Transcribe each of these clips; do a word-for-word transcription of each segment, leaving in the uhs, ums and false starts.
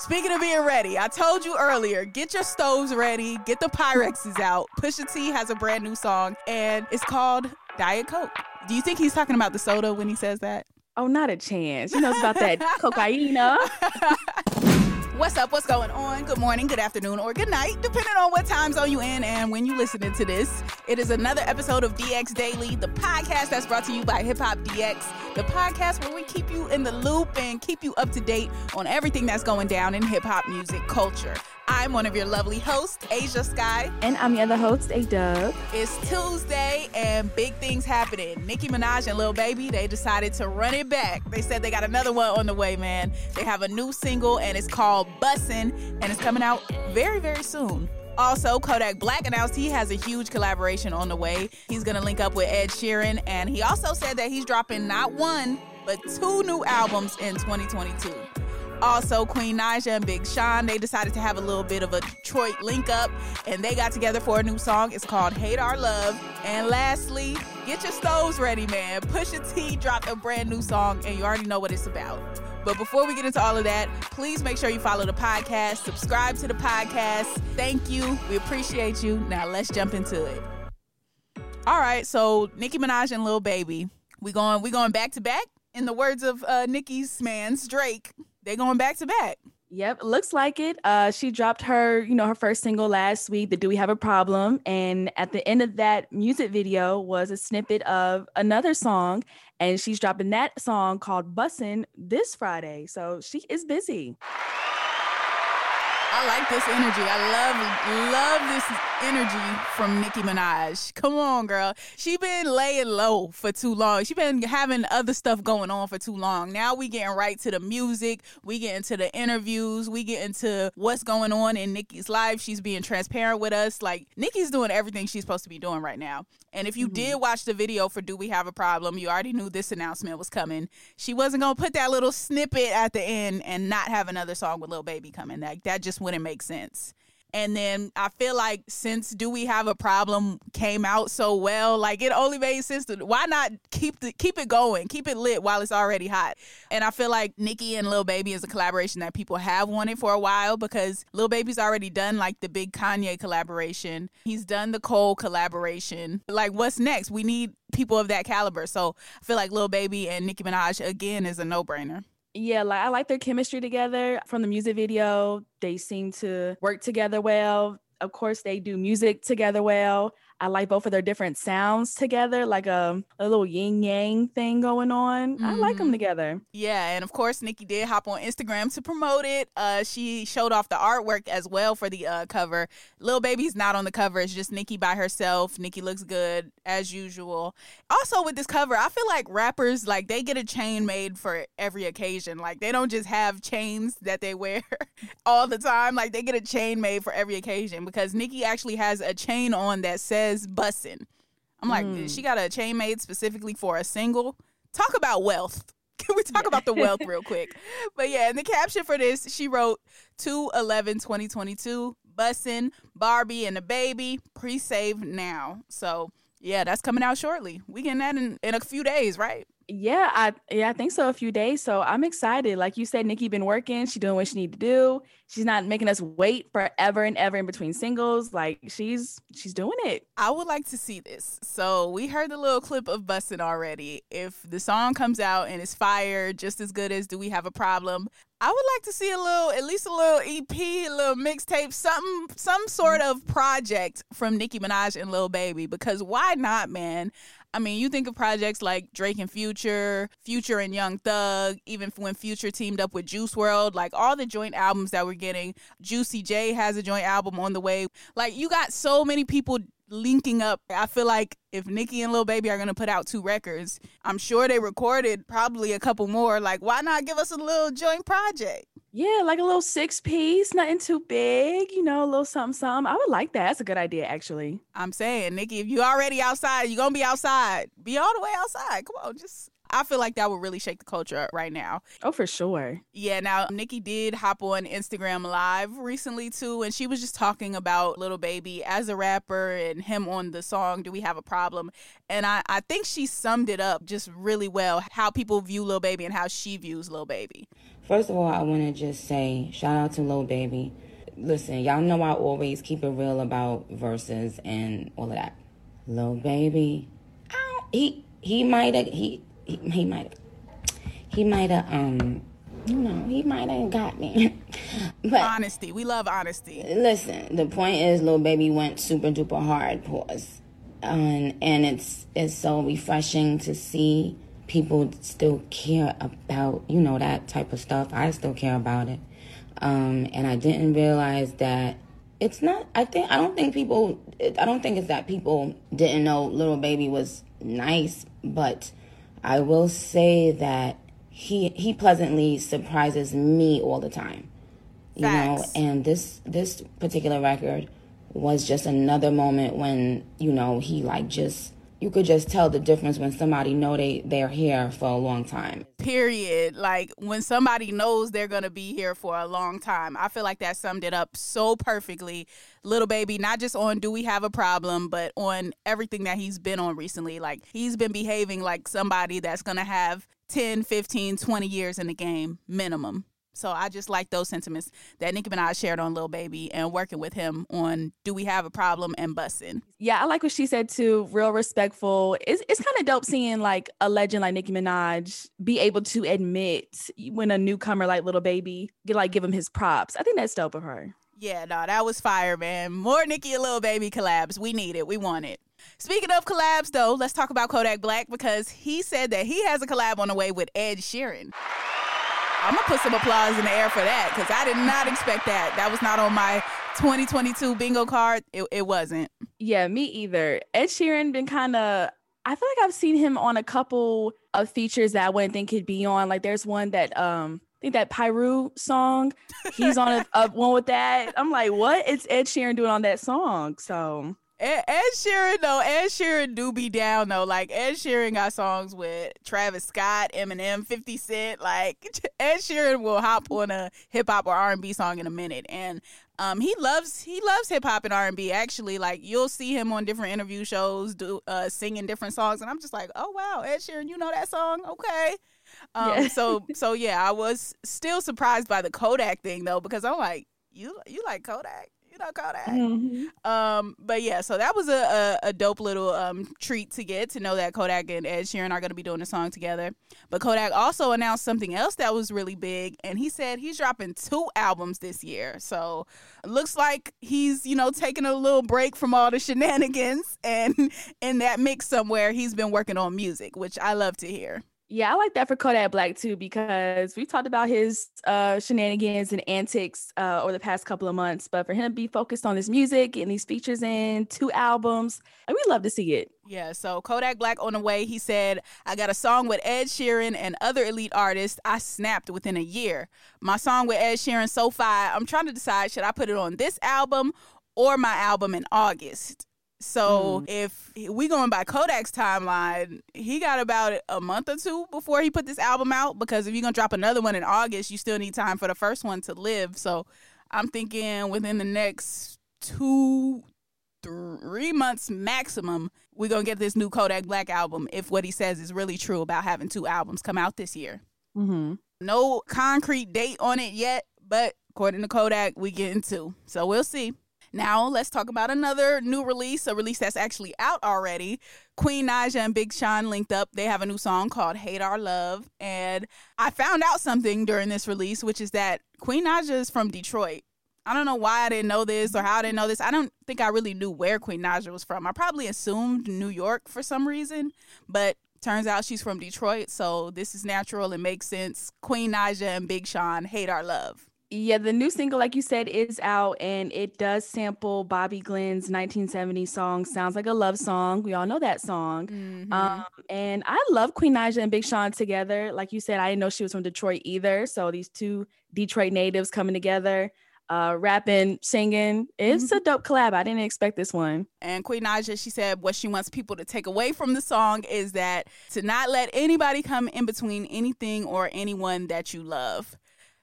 Speaking of being ready, I told you earlier, get your stoves ready, get the Pyrexes out. Pusha T has a brand new song, and it's called Diet Coke. Do you think he's talking about the soda when he says that? Oh, not a chance. You know, it's about that cocaina. What's up? What's going on? Good morning, good afternoon, or good night, depending on what time zone you in and when you're listening to this. It is another episode of D X Daily, the podcast that's brought to you by Hip Hop D X, the podcast where we keep you in the loop and keep you up to date on everything that's going down in hip-hop music culture. I'm one of your lovely hosts, Asia Sky. And I'm your other host, A-Dub. It's Tuesday and big things happening. Nicki Minaj and Lil Baby, they decided to run it back. They said they got another one on the way, man. They have a new single and it's called Bussin', and it's coming out very, very soon. Also, Kodak Black announced he has a huge collaboration on the way. He's going to link up with Ed Sheeran, and he also said that he's dropping not one, but two new albums in twenty twenty-two. Also, Queen Naija and Big Sean, they decided to have a little bit of a Detroit link-up, and they got together for a new song. It's called Hate Our Love. And lastly, get your stoves ready, man. Pusha T dropped a brand new song, and you already know what it's about. But before we get into all of that, please make sure you follow the podcast, subscribe to the podcast. Thank you. We appreciate you. Now let's jump into it. All right, so Nicki Minaj and Lil Baby, we going we going back to back. In the words of uh, Nicki's man's Drake, they going back to back. Yep, looks like it. Uh, she dropped her, you know, her first single last week, the Do We Have a Problem? And at the end of that music video was a snippet of another song. And she's dropping that song called Bussin' this Friday. So she is busy. I like this energy. I love, love this energy from Nicki Minaj. Come on, girl. She been laying low for too long. She been having other stuff going on for too long. Now we getting right to the music. We get into the interviews. We get into what's going on in Nicki's life. She's being transparent with us. Like, Nicki's doing everything she's supposed to be doing right now. And if you mm-hmm. did watch the video for Do We Have a Problem, you already knew this announcement was coming. She wasn't going to put that little snippet at the end and not have another song with Lil Baby coming. Like, that just wouldn't make sense. And then I feel like since Do We Have a Problem came out so well, like, it only made sense to why not keep the keep it going, keep it lit while it's already hot. And I feel like Nicki and Lil Baby is a collaboration that people have wanted for a while, because Lil Baby's already done like the big Kanye collaboration. He's done the Cole collaboration. Like, what's next? We need people of that caliber. So I feel like Lil Baby and Nicki Minaj again is a no-brainer. Yeah, like I like their chemistry together. From the music video, they seem to work together well. Of course, they do music together well. I like both of their different sounds together, like a, a little yin-yang thing going on. Mm-hmm. I like them together. Yeah, and of course, Nicki did hop on Instagram to promote it. Uh, she showed off the artwork as well for the uh, cover. Lil Baby's not on the cover. It's just Nicki by herself. Nicki looks good, as usual. Also, with this cover, I feel like rappers, like, they get a chain made for every occasion. Like, they don't just have chains that they wear all the time. Like, they get a chain made for every occasion, because Nicki actually has a chain on that says Bussin'. I'm like, mm. she got a chain made specifically for a single. Talk about wealth. Can we talk yeah. about the wealth real quick? But yeah, in the caption for this, she wrote two eleven twenty twenty-two, Bussin', Barbie and the Baby, pre-save now. So yeah, that's coming out shortly. We getting that in, in a few days, right? Yeah, I yeah, I think so. A few days. So I'm excited. Like you said, Nicki been working. She doing what she need to do. She's not making us wait forever and ever in between singles. Like she's she's doing it. I would like to see this. So we heard the little clip of Bussin' already. If the song comes out and it's fire, just as good as Do We Have a Problem, I would like to see a little, at least a little E P, a little mixtape, something, some sort of project from Nicki Minaj and Lil Baby. Because why not, man? I mean, you think of projects like Drake and Future, Future and Young Thug, even when Future teamed up with Juice world, like all the joint albums that we're getting. Juicy J has a joint album on the way. Like, you got so many people linking up. I feel like if Nicki and Lil Baby are gonna put out two records, I'm sure they recorded probably a couple more. Like, why not give us a little joint project? Yeah, like a little six piece, nothing too big, you know, a little something, something. I would like that. That's a good idea, actually. I'm saying, Nicki, if you already outside, you're gonna be outside. Be all the way outside. Come on, just. I feel like that would really shake the culture up right now. Oh, for sure. Yeah, now, Nicki did hop on Instagram Live recently, too, and she was just talking about Lil Baby as a rapper and him on the song, Do We Have a Problem? And I, I think she summed it up just really well, how people view Lil Baby and how she views Lil Baby. First of all, I want to just say shout out to Lil Baby. Listen, y'all know I always keep it real about verses and all of that. Lil Baby, I don't, he, he might have... He, He, he might have, he might have, um, you know, he might have got me. But honesty, we love honesty. Listen, the point is, Lil Baby went super duper hard, pause, um, and it's it's so refreshing to see people still care about, you know, that type of stuff. I still care about it, um, and I didn't realize that it's not. I think I don't think people. I don't think it's that people didn't know Lil Baby was nice, but I will say that he he pleasantly surprises me all the time, you Facts. know. And this this particular record was just another moment when, you know, he like just, you could just tell the difference when somebody know they they're here for a long time. Period. Like when somebody knows they're gonna be here for a long time. I feel like that summed it up so perfectly. Lil Baby, not just on Do We Have a Problem, but on everything that he's been on recently. Like, he's been behaving like somebody that's going to have ten, fifteen, twenty years in the game minimum. So I just like those sentiments that Nicki Minaj shared on Lil Baby and working with him on Do We Have a Problem and Bussin'. Yeah, I like what she said too. Real respectful. It's it's kind of dope seeing like a legend like Nicki Minaj be able to admit when a newcomer like Lil Baby, like give him his props. I think that's dope of her. Yeah, no, that was fire, man. More Nicki and Lil Baby collabs. We need it. We want it. Speaking of collabs, though, let's talk about Kodak Black, because he said that he has a collab on the way with Ed Sheeran. I'm going to put some applause in the air for that, because I did not expect that. That was not on my twenty twenty-two bingo card. It, it wasn't. Yeah, me either. Ed Sheeran been kind of... I feel like I've seen him on a couple of features that I wouldn't think he'd be on. Like, there's one that... um. I think that Pyru song, he's on a, a one with that. I'm like, what? It's Ed Sheeran doing on that song. So Ed, Ed Sheeran, though, Ed Sheeran do be down, though. Like, Ed Sheeran got songs with Travis Scott, Eminem, fifty Cent. Like, Ed Sheeran will hop on a hip-hop or R and B song in a minute. And um, he loves he loves hip-hop and R and B, actually. Like, you'll see him on different interview shows do uh, singing different songs. And I'm just like, oh, wow, Ed Sheeran, you know that song? Okay. Um, yeah. so, so yeah, I was still surprised by the Kodak thing, though, because I'm like, you, you like Kodak, you know, Kodak. Mm-hmm. Um, but yeah, so that was a, a, a dope little, um, treat to get to know that Kodak and Ed Sheeran are going to be doing a song together. But Kodak also announced something else that was really big. And he said he's dropping two albums this year. So it looks like he's, you know, taking a little break from all the shenanigans, and in that mix somewhere, he's been working on music, which I love to hear. Yeah, I like that for Kodak Black, too, because we've talked about his uh, shenanigans and antics uh, over the past couple of months. But for him to be focused on his music and these features in two albums, I mean, we love to see it. Yeah, so Kodak Black on the way. He said, I got a song with Ed Sheeran and other elite artists. I snapped within a year. My song with Ed Sheeran, So Fire, I'm trying to decide, should I put it on this album or my album in August? So mm. if we going by Kodak's timeline, he got about a month or two before he put this album out, because if you're going to drop another one in August, you still need time for the first one to live. So I'm thinking within the next two, three months maximum, we're going to get this new Kodak Black album if what he says is really true about having two albums come out this year. Mm-hmm. No concrete date on it yet, but according to Kodak, we getting two. So we'll see. Now let's talk about another new release, a release that's actually out already. Queen Naija and Big Sean linked up. They have a new song called Hate Our Love. And I found out something during this release, which is that Queen Naija is from Detroit. I don't know why I didn't know this or how I didn't know this. I don't think I really knew where Queen Naija was from. I probably assumed New York for some reason, but turns out she's from Detroit, so this is natural and makes sense. Queen Naija and Big Sean, Hate Our Love. Yeah, the new single, like you said, is out, and it does sample Bobby Glynn's nineteen seventy song, Sounds Like a Love Song. We all know that song. Mm-hmm. Um, and I love Queen Naija and Big Sean together. Like you said, I didn't know she was from Detroit either, so these two Detroit natives coming together. Uh, rapping, singing. It's mm-hmm. a dope collab. I didn't expect this one. And Queen Naija, she said what she wants people to take away from the song is that to not let anybody come in between anything or anyone that you love.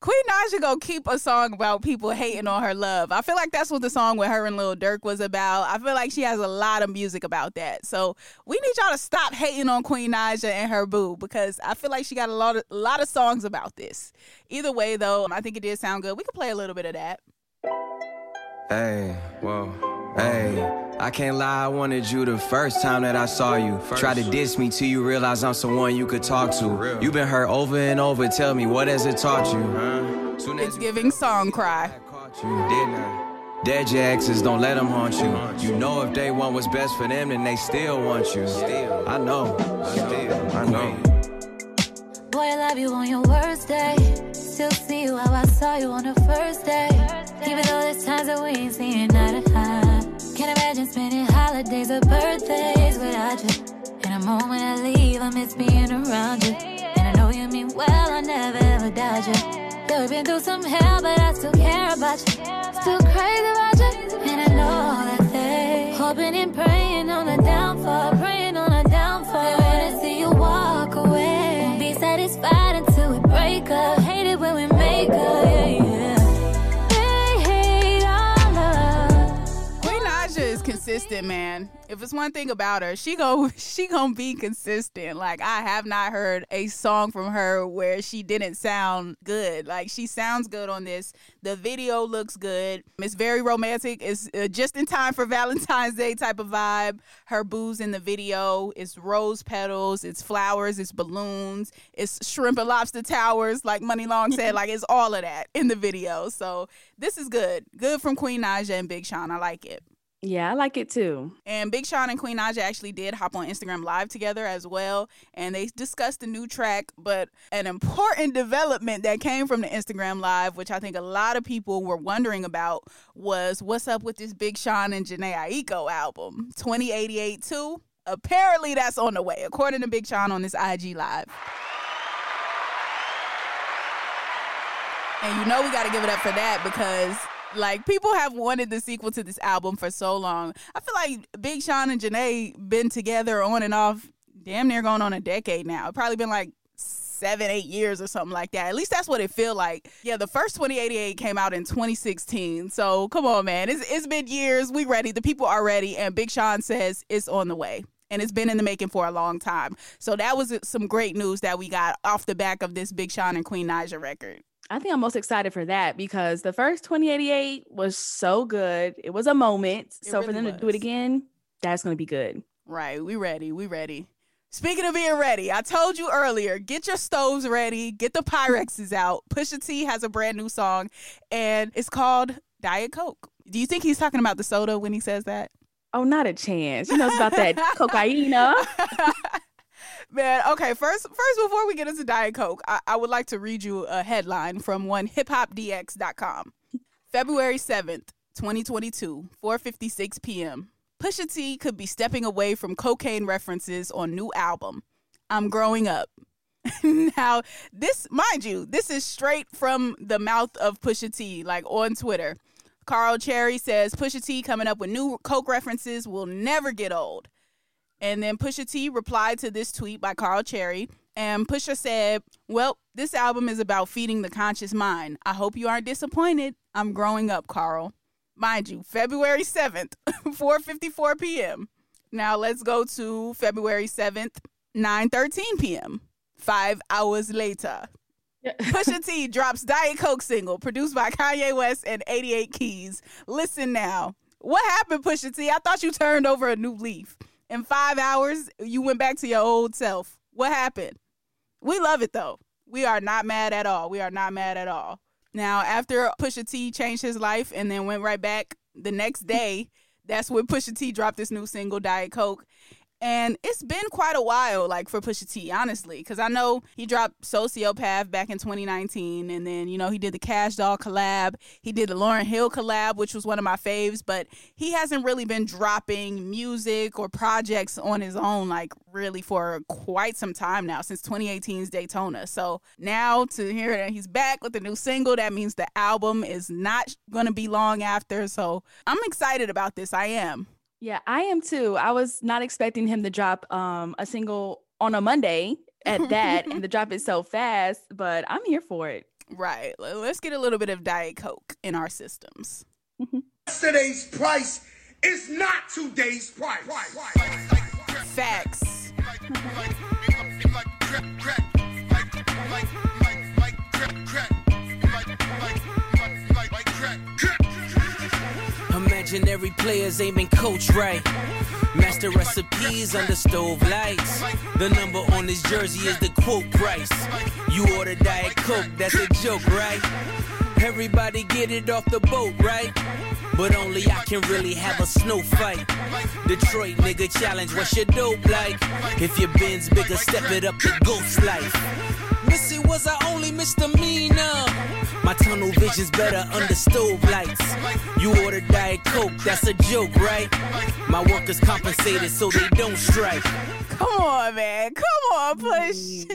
Queen Naija gonna keep a song about people hating on her love. I feel like that's what the song with her and Lil Durk was about. I feel like she has a lot of music about that. So we need y'all to stop hating on Queen Naija and her boo, because I feel like she got a lot of, a lot of songs about this. Either way, though, I think it did sound good. We could play a little bit of that. Hey, whoa, hey. I can't lie, I wanted you the first time that I saw you. First. Try to diss me till you realize I'm someone you could talk to. You've been hurt over and over, tell me, what has it taught you? Huh? Soon it's giving song cry. Dead jackses, don't let them haunt you. You know if they want what's best for them, then they still want you. Still, I know, still, I know. Boy, I love you on your worst day. Still see you how I saw you on the first day. Even though there's times that we ain't seen eye to eye. Can't imagine spending holidays or birthdays without you. And the moment I leave, I miss being around you. And I know you mean well, I never ever doubt you. Though we've been through some hell, but I still care about you. Still crazy about you. And I know that they hoping and praying on the downfall, praying on the downfall. And when I see you walk away, won't be satisfied until we break up. Hate it when we make up, yeah, yeah. Consistent, man. If it's one thing about her, she go she gonna be consistent. Like, I have not heard a song from her where she didn't sound good. Like, she sounds good on this. The video looks good. It's very romantic. It's uh, just in time for Valentine's Day type of vibe. Her boo's in the video. It's rose petals. It's flowers. It's balloons. It's shrimp and lobster towers. Like Money Long said, like, it's all of that in the video. So this is good. Good from Queen Naija and Big Sean. I like it. Yeah, I like it too. And Big Sean and Queen Naija actually did hop on Instagram Live together as well, and they discussed the new track. But an important development that came from the Instagram Live, which I think a lot of people were wondering about, was what's up with this Big Sean and Jhené Aiko album, twenty eighty-eight two? Apparently that's on the way, according to Big Sean on his I G Live. And you know we got to give it up for that, because... like, people have wanted the sequel to this album for so long. I feel like Big Sean and Jhené been together on and off damn near going on a decade now. It's probably been like seven, eight years or something like that. At least that's what it feel like. Yeah, the first twenty eighty-eight came out in twenty sixteen. So, come on, man. It's, it's been years. We ready. The people are ready. And Big Sean says it's on the way. And it's been in the making for a long time. So, that was some great news that we got off the back of this Big Sean and Queen Naija record. I think I'm most excited for that, because the first twenty eighty-eight was so good. It was a moment. It so really for them was. To do it again, that's going to be good. Right. We ready. We ready. Speaking of being ready, I told you earlier, get your stoves ready. Get the Pyrexes out. Pusha T has a brand new song, and it's called Diet Coke. Do you think he's talking about the soda when he says that? Oh, not a chance. He knows about that cocaina. Man, okay, first, first, before we get into Diet Coke, I, I would like to read you a headline from one hip hop d x dot com. February seventh, twenty twenty-two, four fifty-six p.m. Pusha T could be stepping away from cocaine references on new album. I'm growing up. Now, this, mind you, this is straight from the mouth of Pusha T, like on Twitter. Carl Cherry says, Pusha T coming up with new coke references will never get old. And then Pusha T replied to this tweet by Carl Cherry. And Pusha said, well, this album is about feeding the conscious mind. I hope you aren't disappointed. I'm growing up, Carl. Mind you, February seventh, four fifty-four p.m. Now let's go to February seventh, nine thirteen p.m., five hours later. Yeah. Pusha T drops Diet Coke single produced by Kanye West and eighty-eight Keys. Listen now. What happened, Pusha T? I thought you turned over a new leaf. In five hours, you went back to your old self. What happened? We love it, though. We are not mad at all. We are not mad at all. Now, after Pusha T changed his life and then went right back the next day, that's when Pusha T dropped this new single, Diet Coke. And it's been quite a while, like, for Pusha T, honestly, because I know he dropped Sociopath back in twenty nineteen, and then, you know, he did the Cash Doll collab. He did the Lauryn Hill collab, which was one of my faves, but he hasn't really been dropping music or projects on his own, like, really for quite some time now, since twenty eighteen's Daytona. So now to hear that he's back with a new single, that means the album is not going to be long after, so I'm excited about this. I am. Yeah, I am too. I was not expecting him to drop um, a single on a Monday at that, and the drop is so fast, but I'm here for it. Right. Let's get a little bit of Diet Coke in our systems. Yesterday's price is not today's price. Facts. Legendary players ain't been coached right. Master recipes under stove lights. The number on his jersey is the quote price. You order Diet Coke, that's a joke, right? Everybody get it off the boat, right? But only I can really have a snow fight. Detroit nigga challenge, what's your dope like? If your bin's bigger, step it up to ghost life. Missy was our only misdemeanor. My tunnel vision's better under stove lights. You order Diet Coke, that's a joke, right? My workers compensated so they don't strike. Come on, man. Come on, Push.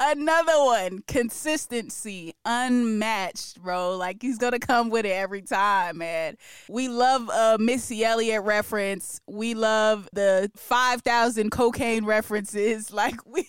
Another one. Consistency. Unmatched, bro. Like, he's going to come with it every time, man. We love a Missy Elliott reference. We love the five thousand cocaine references. Like, we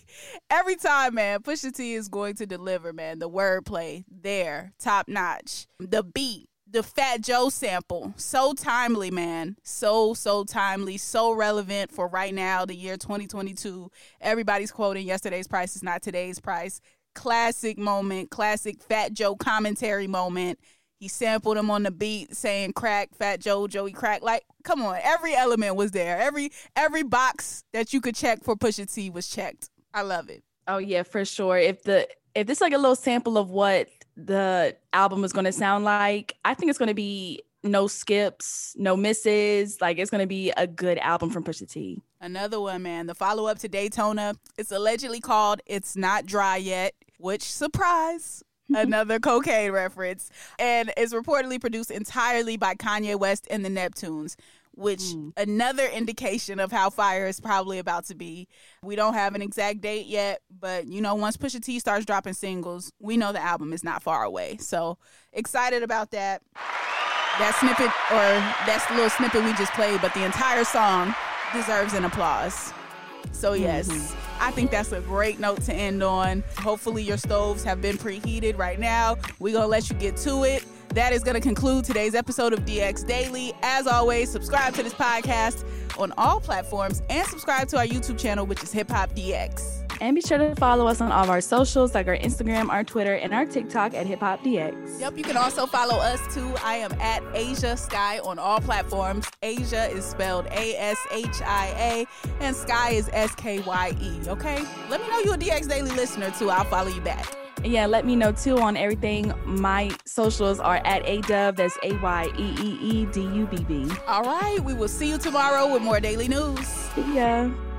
every time, man, Pusha T is going to deliver, man. The wordplay there. Top notch. The beat. The Fat Joe sample, so timely, man. So, so timely, so relevant for right now, the year twenty twenty-two. Everybody's quoting yesterday's price is not today's price. Classic moment, classic Fat Joe commentary moment. He sampled him on the beat saying crack, Fat Joe, Joey crack. Like, come on, every element was there. Every every box that you could check for Pusha T was checked. I love it. Oh, yeah, for sure. If the if this is like a little sample of what the album is going to sound like, I think it's going to be no skips, no misses. Like, it's going to be a good album from Pusha T. Another one, man. The follow-up to Daytona. It's allegedly called It's Not Dry Yet, which, surprise, another cocaine reference. And is reportedly produced entirely by Kanye West and the Neptunes, which mm. another indication of how fire is probably about to be. We don't have an exact date yet, but, you know, once Pusha T starts dropping singles, we know the album is not far away. So excited about that. That snippet, or that little snippet we just played, but the entire song deserves an applause. So, yes, mm-hmm. I think that's a great note to end on. Hopefully your stoves have been preheated right now. We're going to let you get to it. That is going to conclude today's episode of D X Daily. As always, subscribe to this podcast on all platforms and subscribe to our YouTube channel, which is Hip Hop D X. And be sure to follow us on all of our socials, like our Instagram, our Twitter, and our TikTok at Hip Hop D X. Yep, you can also follow us too. I am at Asia Sky on all platforms. Asia is spelled A S H I A, and Sky is S K Y E, okay? Let me know you're a D X Daily listener too. I'll follow you back. Yeah, let me know too on everything. My socials are at A-Dub. That's A Y E E E D U B B. All right, we will see you tomorrow with more daily news. See ya.